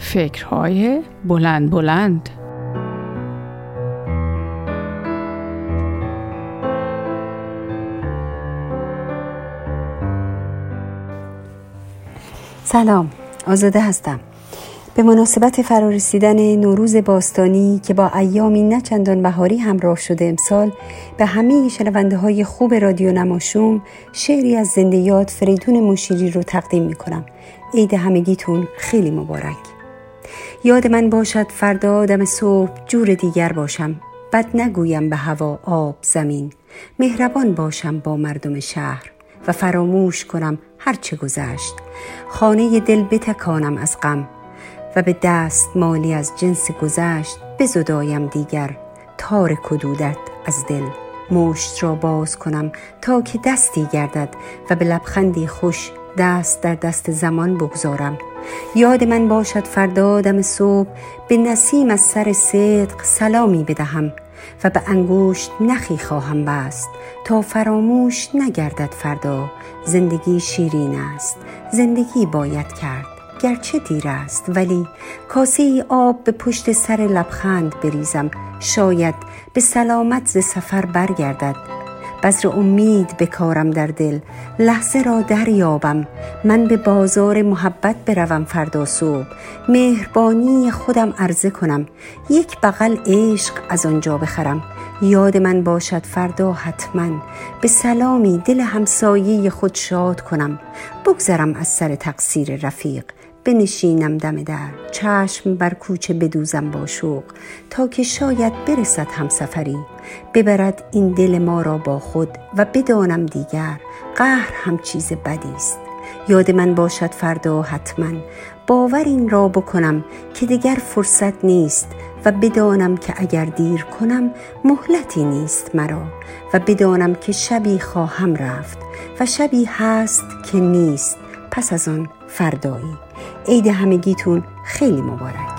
فکرهای بلند بلند. سلام، آزاده هستم. به مناسبت فرارسیدن نوروز باستانی که با ایامی نه چندان بهاری همراه شده امسال، به همه شنونده‌های خوب رادیو نماشوم شعری از زنده یاد فریدون مشیری رو تقدیم می‌کنم. عید همگیتون خیلی مبارک. یاد من باشد فردا آدم صبح جور دیگر باشم، بد نگویم به هوا آب زمین، مهربان باشم با مردم شهر و فراموش کنم هر چه گذشت، خانه دل بتکانم از غم و به دست مالی از جنس گذشت، بزدایم دیگر تار کدودت از دل، مشت را باز کنم تا که دستی گردد و به لبخندی خوش دست در دست زمان بگذارم. یاد من باشد فردا دم صبح به نسیم از سر صدق سلامی بدهم و به انگشت نخی خواهم بست تا فراموش نگردد فردا. زندگی شیرین است، زندگی باید کرد گرچه دیر است، ولی کاسه آب به پشت سر لبخند بریزم، شاید به سلامت ز سفر برگردد. بذر امید بکارم در دل، لحظه را دریابم، من به بازار محبت بروم فردا صبح، مهربانی خودم عرضه کنم، یک بغل عشق از آنجا بخرم. یاد من باشد فردا حتما به سلامی دل همسایه خود شاد کنم، بگذرم از سر تقصیر رفیق، بنشینم دم در، چشم بر کوچه بدوزم با شوق، تا که شاید برسد همسفری، ببرد این دل ما را با خود و بدانم دیگر قهر هم چیز بدی است. یاد من باشد فردا حتما باور این را بکنم که دیگر فرصت نیست و بدانم که اگر دیر کنم مهلتی نیست مرا و بدانم که شبی خواهم رفت و شبی هست که نیست، پس از آن فردایی. عید همگیتون خیلی مبارک.